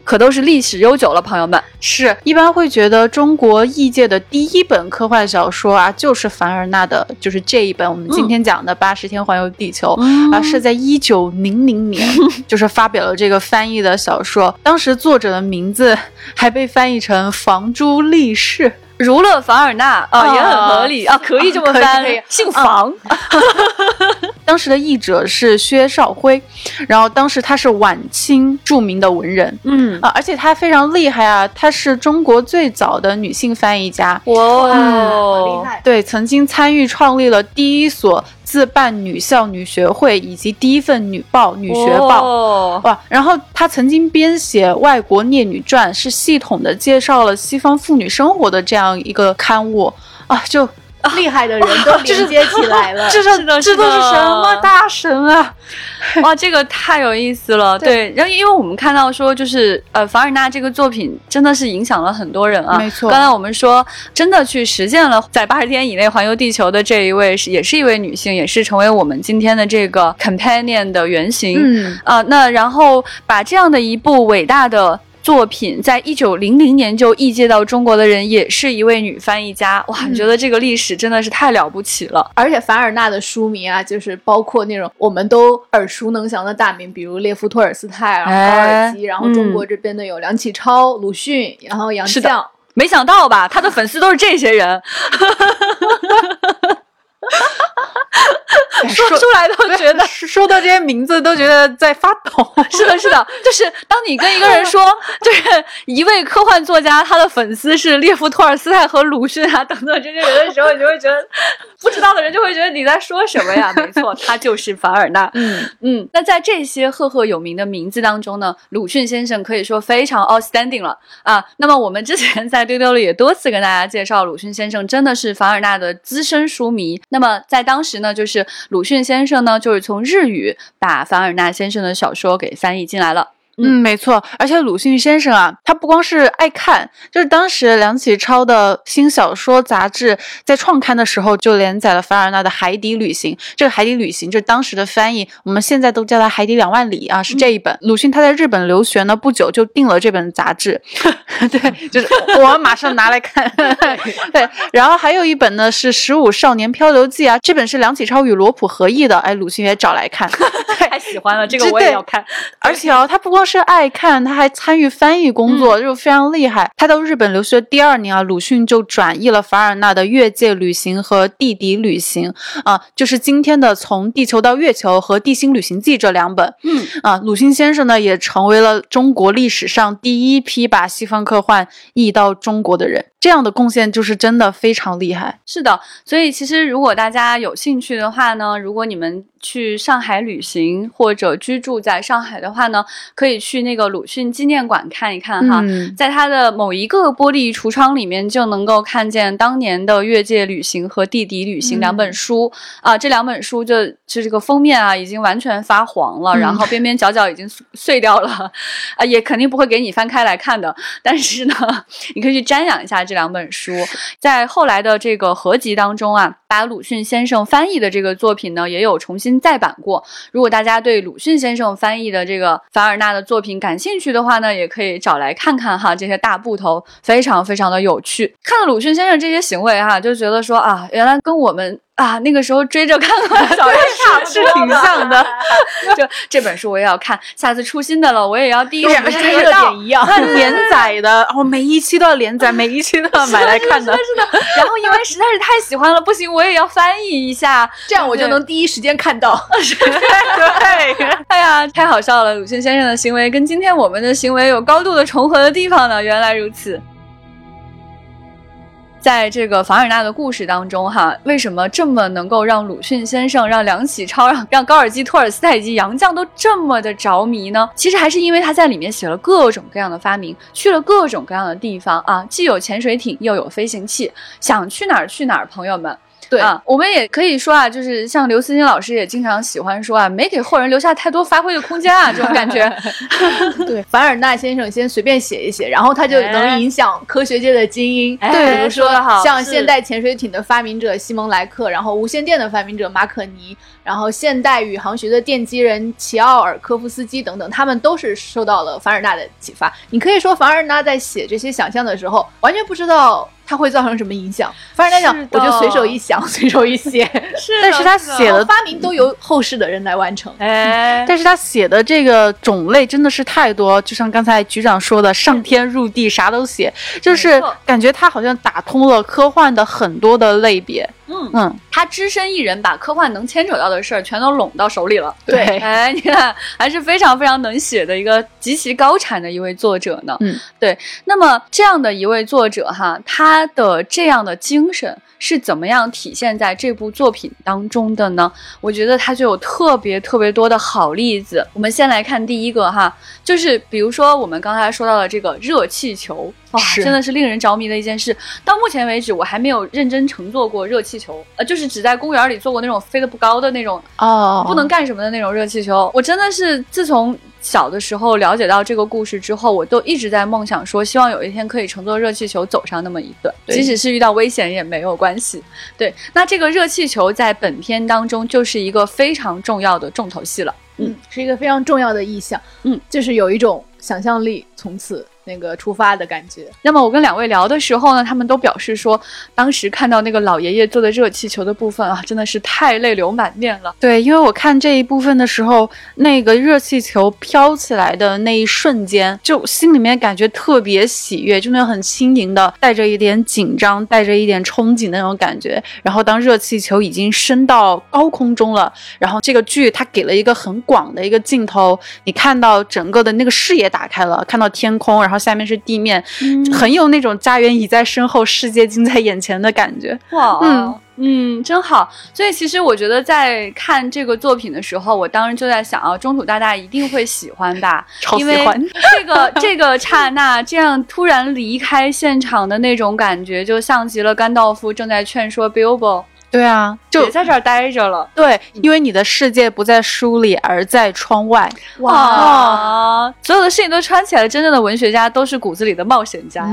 可都是历史悠久了，朋友们。是，一般会觉得中国译界的第一本科幻小说就是凡尔纳的，就是这一本我们今天讲的80天环游地球是在1900年就是发表了这个翻译的小说，当时作者的名字还被翻译成房珠力士，儒勒·凡尔纳也很合理可以这么翻，姓房当时的译者是薛少辉，然后当时他是晚清著名的文人而且他非常厉害他是中国最早的女性翻译家。哇，厉害！对，曾经参与创立了第一所自办女校女学会以及第一份女报女学报哇！然后她曾经编写《外国孽女传》，是系统的介绍了西方妇女生活的这样一个刊物就厉害的人都连接起来了这都是什么大神啊哇，这个太有意思了。 对，然后因为我们看到说就是凡尔纳这个作品真的是影响了很多人没错，刚才我们说真的去实践了在80天以内环游地球的这一位也是一位女性，也是成为我们今天的这个 companion 的原型那然后把这样的一部伟大的作品在1900年就译介到中国的人也是一位女翻译家。哇，你觉得这个历史真的是太了不起了。而且凡尔纳的书迷就是包括那种我们都耳熟能详的大名，比如列夫·托尔斯泰高尔基，然后中国这边的有梁启超、鲁迅，然后杨绛。没想到吧，他的粉丝都是这些人说出来都觉得说到这些名字都觉得在发抖。是的是的，就是当你跟一个人说就是一位科幻作家他的粉丝是列夫托尔斯泰和鲁迅啊等等这些人的时候，你就会觉得不知道的人就会觉得你在说什么呀。没错，他就是凡尔纳。嗯嗯，那在这些赫赫有名的名字当中呢，鲁迅先生可以说非常 outstanding 了啊。那么我们之前在丢丢里也多次跟大家介绍，鲁迅先生真的是凡尔纳的资深书迷。那么在当时呢，就是鲁迅先生呢，就是从日语把凡尔纳先生的小说给翻译进来了。嗯，没错，而且鲁迅先生啊，他不光是爱看，就是当时梁启超的新小说杂志在创刊的时候就连载了凡尔纳的《海底旅行》。这个《海底旅行》就是当时的翻译，我们现在都叫它《海底2万里》啊，是这一本。鲁迅他在日本留学呢不久就订了这本杂志，对，就是我马上拿来看。对，然后还有一本呢是《15少年漂流记》啊，这本是梁启超与罗普合译的，哎，鲁迅也找来看，太喜欢了，这个我也要看。而且哦，他不光是爱看，他还参与翻译工作，就非常厉害。他到日本留学第2年啊，鲁迅就转译了凡尔纳的《越界旅行》和《地底旅行》啊，就是今天的《从地球到月球》和《地心旅行记》这2本。嗯啊，鲁迅先生呢也成为了中国历史上第一批把西方科幻译到中国的人。这样的贡献就是真的非常厉害。是的，所以其实如果大家有兴趣的话呢，如果你们去上海旅行或者居住在上海的话呢，可以去那个鲁迅纪念馆看一看哈。在他的某一个玻璃橱窗里面就能够看见当年的《越界旅行》和《地底旅行》2本书啊，这2本书就这个封面啊已经完全发黄了，然后边边角角已经碎掉了啊，也肯定不会给你翻开来看的，但是呢你可以去瞻仰一下这2本书。在后来的这个合集当中啊，把鲁迅先生翻译的这个作品呢也有重新再版过。如果大家对鲁迅先生翻译的这个凡尔纳的作品感兴趣的话呢，也可以找来看看哈，这些大部头非常非常的有趣。看了鲁迅先生这些行为哈，就觉得说啊，原来跟我们啊那个时候追着看看小说是挺像的。就这本书我也要看，下次出新的了我也要第一时间知道。那连载的哦，每一期都要连载，每一期都要买来看的。是的。然后因为实在是太喜欢了，不行我也要翻译一下，这样我就能第一时间看到。对。哎呀，太好笑了，鲁迅先生的行为跟今天我们的行为有高度的重合的地方呢，原来如此。在这个凡尔纳的故事当中哈，为什么这么能够让鲁迅先生、让梁启超、让高尔基、托尔斯泰以及杨绛都这么的着迷呢？其实还是因为他在里面写了各种各样的发明，去了各种各样的地方啊，既有潜水艇又有飞行器，想去哪儿去哪儿，朋友们。对啊，我们也可以说啊，就是像刘慈欣老师也经常喜欢说啊，没给后人留下太多发挥的空间啊，这种感觉。对，凡尔纳先生先随便写一写，然后他就能影响科学界的精英。哎、对，比如说像现代潜水艇的发明者西蒙莱克，然后无线电的发明者马可尼，然后现代宇航学的奠基人齐奥尔科夫斯基等等，他们都是受到了凡尔纳的启发。你可以说凡尔纳在写这些想象的时候，完全不知道它会造成什么影响，反正来讲我就随手一想随手一写。是但是他写的发明都由后世的人来完成、哎、但是他写的这个种类真的是太多，就像刚才局长说的上天入地啥都写，就是感觉他好像打通了科幻的很多的类别。嗯，他只身一人把科幻能牵扯到的事儿全都拢到手里了。对，哎，你看还是非常非常能写的一个极其高产的一位作者呢。嗯，对。那么这样的一位作者哈，他的这样的精神是怎么样体现在这部作品当中的呢？我觉得他就有特别特别多的好例子。我们先来看第一个哈，就是比如说我们刚才说到的这个热气球。哇、哦，真的是令人着迷的一件事。到目前为止，我还没有认真乘坐过热气球，就是只在公园里坐过那种飞得不高的那种，哦，不能干什么的那种热气球。我真的是自从小的时候了解到这个故事之后，我都一直在梦想说，希望有一天可以乘坐热气球走上那么一段，即使是遇到危险也没有关系。对，那这个热气球在本片当中就是一个非常重要的重头戏了。嗯，是一个非常重要的意象。嗯，就是有一种想象力从此那个出发的感觉。那么我跟两位聊的时候呢，他们都表示说当时看到那个老爷爷做的热气球的部分啊，真的是太泪流满面了。对，因为我看这一部分的时候，那个热气球飘起来的那一瞬间，就心里面感觉特别喜悦，就那种很轻盈的带着一点紧张带着一点憧憬的那种感觉。然后当热气球已经升到高空中了，然后这个剧它给了一个很广的一个镜头，你看到整个的那个视野打开了，看到天空，然后下面是地面，很有那种家园已在身后世界近在眼前的感觉。哇，真好。所以其实我觉得在看这个作品的时候，我当时就在想啊，中土大大一定会喜欢的，超喜欢，因为这个刹那这样突然离开现场的那种感觉，就像极了甘道夫正在劝说 Bilbo。对啊，就别在这儿待着了。对，因为你的世界不在书里，而在窗外。哇，所有的事情都穿起来了。真正的文学家都是骨子里的冒险家。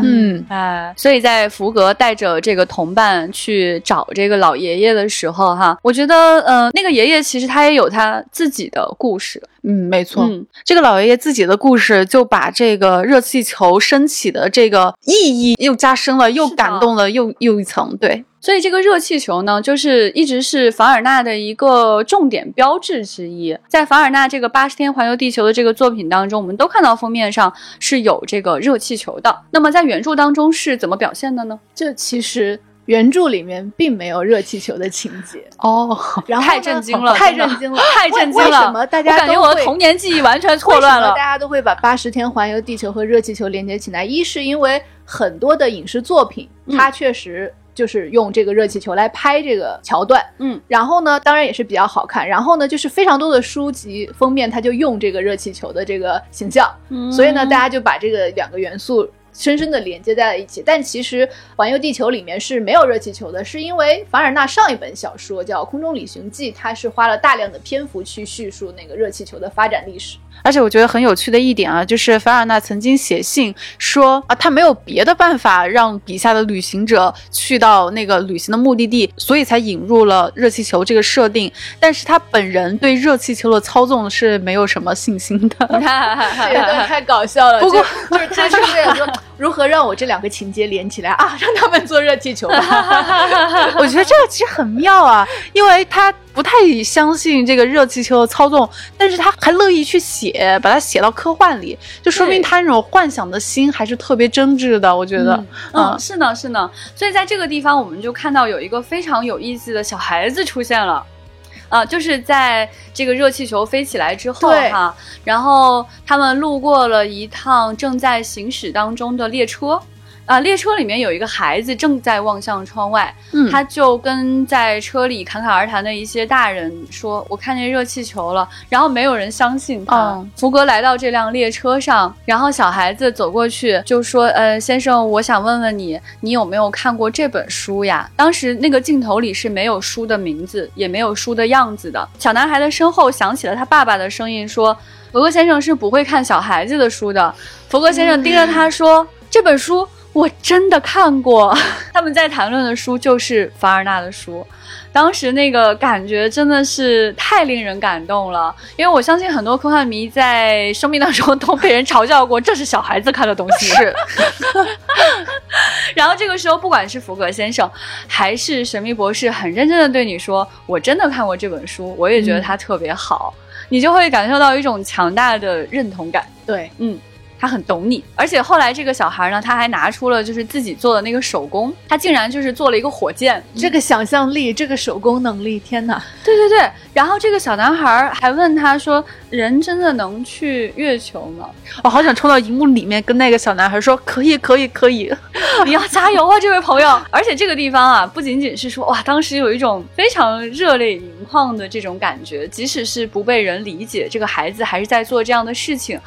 所以在福格带着这个同伴去找这个老爷爷的时候哈，我觉得那个爷爷其实他也有他自己的故事。没错。这个老爷爷自己的故事就把这个热气球升起的这个意义又加深了，又感动了又一层。对。所以这个热气球呢，就是一直是凡尔纳的一个重点标志之一。在凡尔纳这个80天环游地球的这个作品当中，我们都看到封面上是有这个热气球的。那么在原著当中是怎么表现的呢？这其实原著里面并没有热气球的情节哦，然后太震惊了，太震惊了，太震惊了！为什么大家都会？我感觉我的童年记忆完全错乱了。为什么大家都会把80天环游地球和热气球连接起来？一是因为很多的影视作品，它确实就是用这个热气球来拍这个桥段，然后呢当然也是比较好看，然后呢就是非常多的书籍封面它就用这个热气球的这个形象，所以呢大家就把这个两个元素深深的连接在了一起。但其实环游地球里面是没有热气球的，是因为凡尔纳上一本小说叫《空中旅行记》，它是花了大量的篇幅去叙述那个热气球的发展历史。而且我觉得很有趣的一点啊，就是凡尔纳曾经写信说啊，他没有别的办法让笔下的旅行者去到那个旅行的目的地，所以才引入了热气球这个设定。但是他本人对热气球的操纵是没有什么信心的。这个太搞笑了。不过就是他是为了说如何让我这两个情节连起来啊，让他们做热气球吧。我觉得这个其实很妙啊，因为他不太相信这个热气球的操纵，但是他还乐意去写，把它写到科幻里，就说明他那种幻想的心还是特别真挚的，我觉得。是呢是呢。所以在这个地方我们就看到有一个非常有意思的小孩子出现了。就是在这个热气球飞起来之后哈，然后他们路过了一趟正在行驶当中的列车。列车里面有一个孩子正在望向窗外，他就跟在车里侃侃而谈的一些大人说我看见热气球了，然后没有人相信他。福格来到这辆列车上，然后小孩子走过去就说先生，我想问问你有没有看过这本书呀？当时那个镜头里是没有书的名字也没有书的样子的。小男孩的身后响起了他爸爸的声音说，福格先生是不会看小孩子的书的。福格先生盯着他说，这本书我真的看过。他们在谈论的书就是凡尔纳的书。当时那个感觉真的是太令人感动了，因为我相信很多科幻迷在生命当中都被人嘲笑过，这是小孩子看的东西。是。然后这个时候不管是福格先生还是神秘博士很认真的对你说我真的看过这本书，我也觉得它特别好，你就会感受到一种强大的认同感。对，他很懂你。而且后来这个小孩呢，他还拿出了就是自己做的那个手工，他竟然就是做了一个火箭。这个想象力，这个手工能力，天哪。对对对。然后这个小男孩还问他说，人真的能去月球吗？我好想冲到荧幕里面跟那个小男孩说可以可以可以，你要加油啊这位朋友。而且这个地方啊，不仅仅是说哇当时有一种非常热泪盈眶的这种感觉，即使是不被人理解，这个孩子还是在做这样的事情。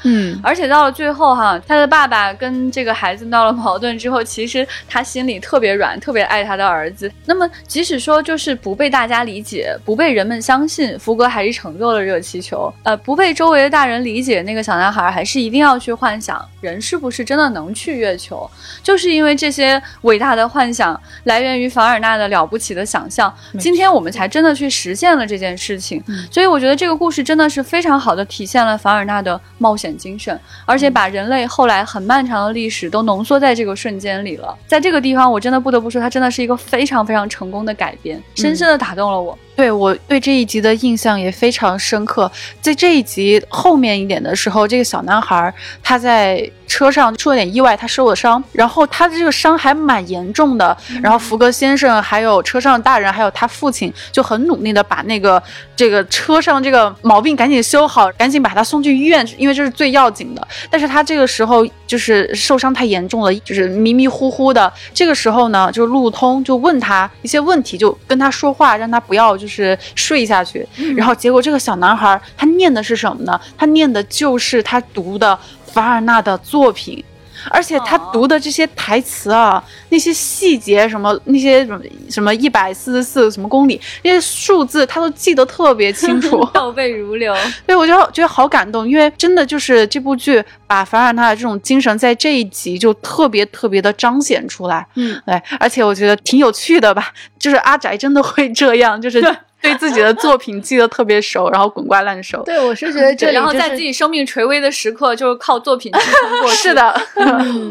而且到了最后哈，他的爸爸跟这个孩子闹了矛盾之后，其实他心里特别软，特别爱他的儿子。那么即使说就是不被大家理解，不被人们相信，福格还是成就了热气球。不被周围的大人理解，那个小男孩还是一定要去幻想人是不是真的能去月球。就是因为这些伟大的幻想来源于凡尔纳的了不起的想象，今天我们才真的去实现了这件事情。所以我觉得这个故事真的是非常好的体现了凡尔纳的冒险精神，而且把把人类后来很漫长的历史都浓缩在这个瞬间里了。在这个地方我真的不得不说，它真的是一个非常非常成功的改编，深深的打动了我。对，我对这一集的印象也非常深刻。在这一集后面一点的时候，这个小男孩他在车上出了点意外，他受了伤，然后他的这个伤还蛮严重的，然后福格先生还有车上大人还有他父亲就很努力的把这个车上这个毛病赶紧修好，赶紧把他送去医院，因为这是最要紧的。但是他这个时候就是受伤太严重了，就是迷迷糊糊的。这个时候呢，就路通就问他一些问题，就跟他说话，让他不要就是睡下去。然后结果这个小男孩他念的是什么呢？他念的就是他读的凡尔纳的作品，而且他读的这些台词啊，那些细节什么，那些什么144什么公里，那些数字他都记得特别清楚，倒背如流。对，我觉得好感动，因为真的就是这部剧把凡尔纳的这种精神在这一集就特别特别的彰显出来。对，而且我觉得挺有趣的吧，就是阿宅真的会这样，就是对自己的作品记得特别熟，然后滚瓜烂熟。对，我是觉得这里、就是、然后在自己生命垂危的时刻就是靠作品支撑过去。是的，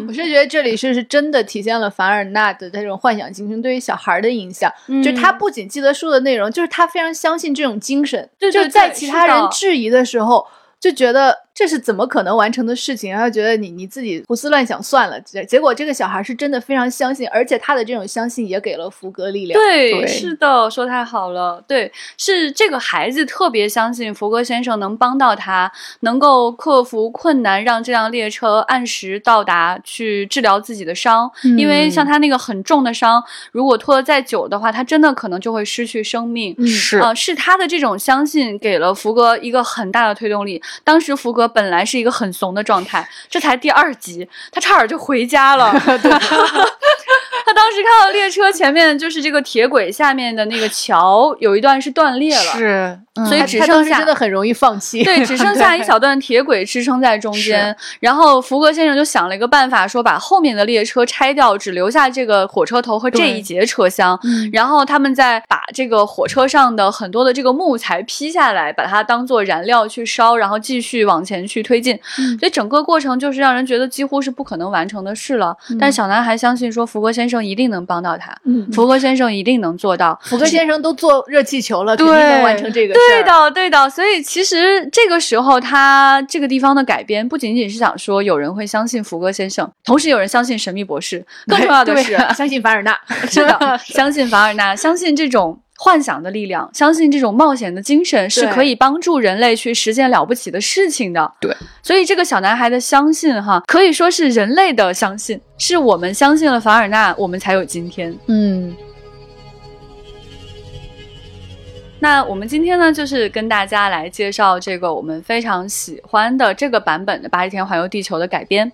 我是觉得这里是真的体现了凡尔纳的那种幻想精神对于小孩的影响、就他不仅记得书的内容，就是他非常相信这种精神。对对对，就在其他人质疑的时候就觉得这是怎么可能完成的事情，然后觉得你自己胡思乱想算了。结果这个小孩是真的非常相信，而且他的这种相信也给了福格力量。 对，是的，说太好了。对，是这个孩子特别相信福格先生能帮到他，能够克服困难，让这辆列车按时到达去治疗自己的伤、因为像他那个很重的伤，如果拖得再久的话他真的可能就会失去生命、是他的这种相信给了福格一个很大的推动力。当时福格本来是一个很怂的状态，这才第二集他差点就回家了。他当时看到列车前面就是这个铁轨下面的那个桥有一段是断裂了，是、所以只剩下，他真的很容易放弃。对，只剩下一小段铁轨支撑在中间。然后福格先生就想了一个办法，说把后面的列车拆掉，只留下这个火车头和这一节车厢，然后他们再把这个火车上的很多的这个木材劈下来，把它当做燃料去烧，然后继续往前去推进。所以整个过程就是让人觉得几乎是不可能完成的事了、但小男孩相信说福格先生一定能帮到他，福格先生一定能做到。福格先生都坐热气球了，肯定能完成这个事。对的对的，所以其实这个时候他这个地方的改编不仅仅是想说有人会相信福格先生，同时有人相信神秘博士，更重要的是相信凡尔纳。是的，相信凡尔纳，相信这种幻想的力量，相信这种冒险的精神是可以帮助人类去实现了不起的事情的。对，所以这个小男孩的相信哈，可以说是人类的相信，是我们相信了凡尔纳，我们才有今天。那我们今天呢，就是跟大家来介绍这个我们非常喜欢的这个版本的《80天环游地球》的改编。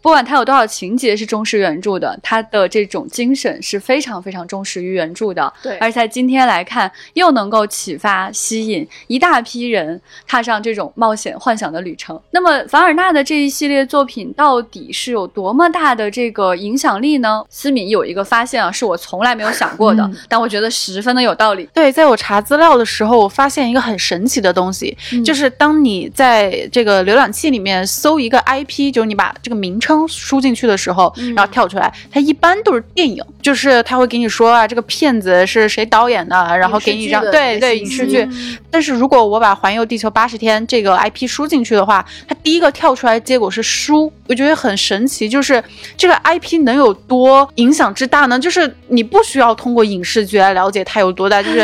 不管它有多少情节是忠实原著的，它的这种精神是非常非常忠实于原著的。对，而在今天来看，又能够启发、吸引一大批人踏上这种冒险幻想的旅程。那么，凡尔纳的这一系列作品到底是有多么大的这个影响力呢？思敏有一个发现啊，是我从来没有想过的，但我觉得十分的有道理。对，在我查资料的时候我发现一个很神奇的东西、就是当你在这个浏览器里面搜一个 IP， 就是你把这个名称输进去的时候、然后跳出来它一般都是电影，就是它会给你说啊这个片子是谁导演的，然后给你一张对对影视剧、但是如果我把环游地球80天这个 IP 输进去的话，它第一个跳出来结果是书。我觉得很神奇，就是这个 IP 能有多影响之大呢？就是你不需要通过影视剧来了解它有多大，就是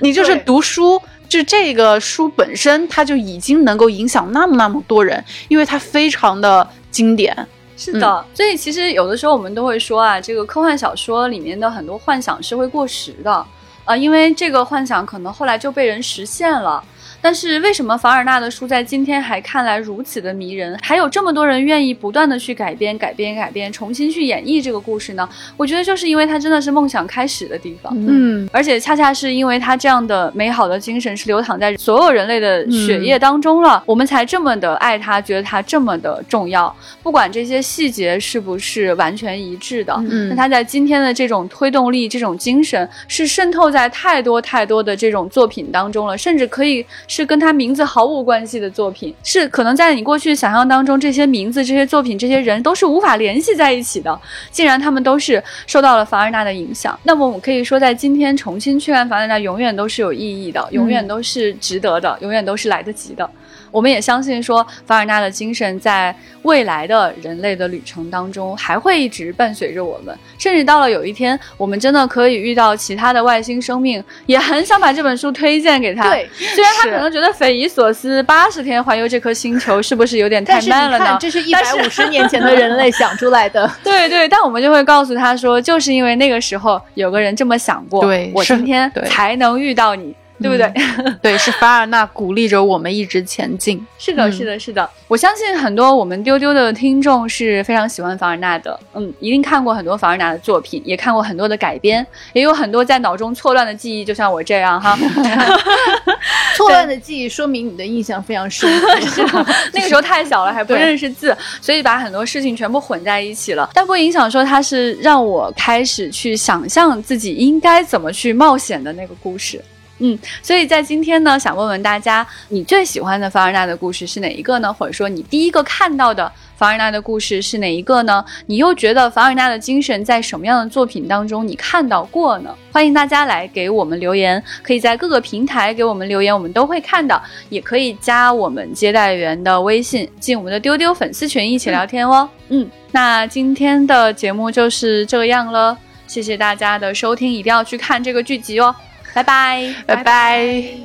你就是读书，就这个书本身它就已经能够影响那么多人，因为它非常的经典。是的、所以其实有的时候我们都会说啊，这个科幻小说里面的很多幻想是会过时的啊、因为这个幻想可能后来就被人实现了。但是为什么凡尔纳的书在今天还看来如此的迷人，还有这么多人愿意不断的去改编，重新去演绎这个故事呢？我觉得就是因为它真的是梦想开始的地方。而且恰恰是因为它这样的美好的精神是流淌在所有人类的血液当中了、我们才这么的爱它，觉得它这么的重要，不管这些细节是不是完全一致的。那它在今天的这种推动力，这种精神是渗透在太多太多的这种作品当中了，甚至可以是跟他名字毫无关系的作品，是可能在你过去想象当中这些名字这些作品这些人都是无法联系在一起的，竟然他们都是受到了凡尔纳的影响。那么我们可以说在今天重新去看凡尔纳永远都是有意义的，永远都是值得的，永远都是来得及的。我们也相信说凡尔纳的精神在未来的人类的旅程当中还会一直伴随着我们，甚至到了有一天我们真的可以遇到其他的外星生命，也很想把这本书推荐给他。对，虽然他可能觉得匪夷所思，80天环游这颗星球是不是有点太慢了呢？但是你看，这是150年前的人类想出来的。对对，但我们就会告诉他说，就是因为那个时候有个人这么想过，对，我今天才能遇到你。对不对、嗯、对，是凡尔纳鼓励着我们一直前进。是的是的是的，我相信很多我们丢丢的听众是非常喜欢凡尔纳的，一定看过很多凡尔纳的作品，也看过很多的改编，也有很多在脑中错乱的记忆，就像我这样哈。错乱的记忆说明你的印象非常深。是的，那个时候太小了还不认识字，所以把很多事情全部混在一起了，但不影响说它是让我开始去想象自己应该怎么去冒险的那个故事。所以在今天呢，想问问大家，你最喜欢的凡尔纳的故事是哪一个呢？或者说你第一个看到的凡尔纳的故事是哪一个呢？你又觉得凡尔纳的精神在什么样的作品当中你看到过呢？欢迎大家来给我们留言，可以在各个平台给我们留言，我们都会看到，也可以加我们接待员的微信，进我们的丢丢粉丝群一起聊天哦。那今天的节目就是这样了，谢谢大家的收听，一定要去看这个剧集哦。拜拜，拜拜。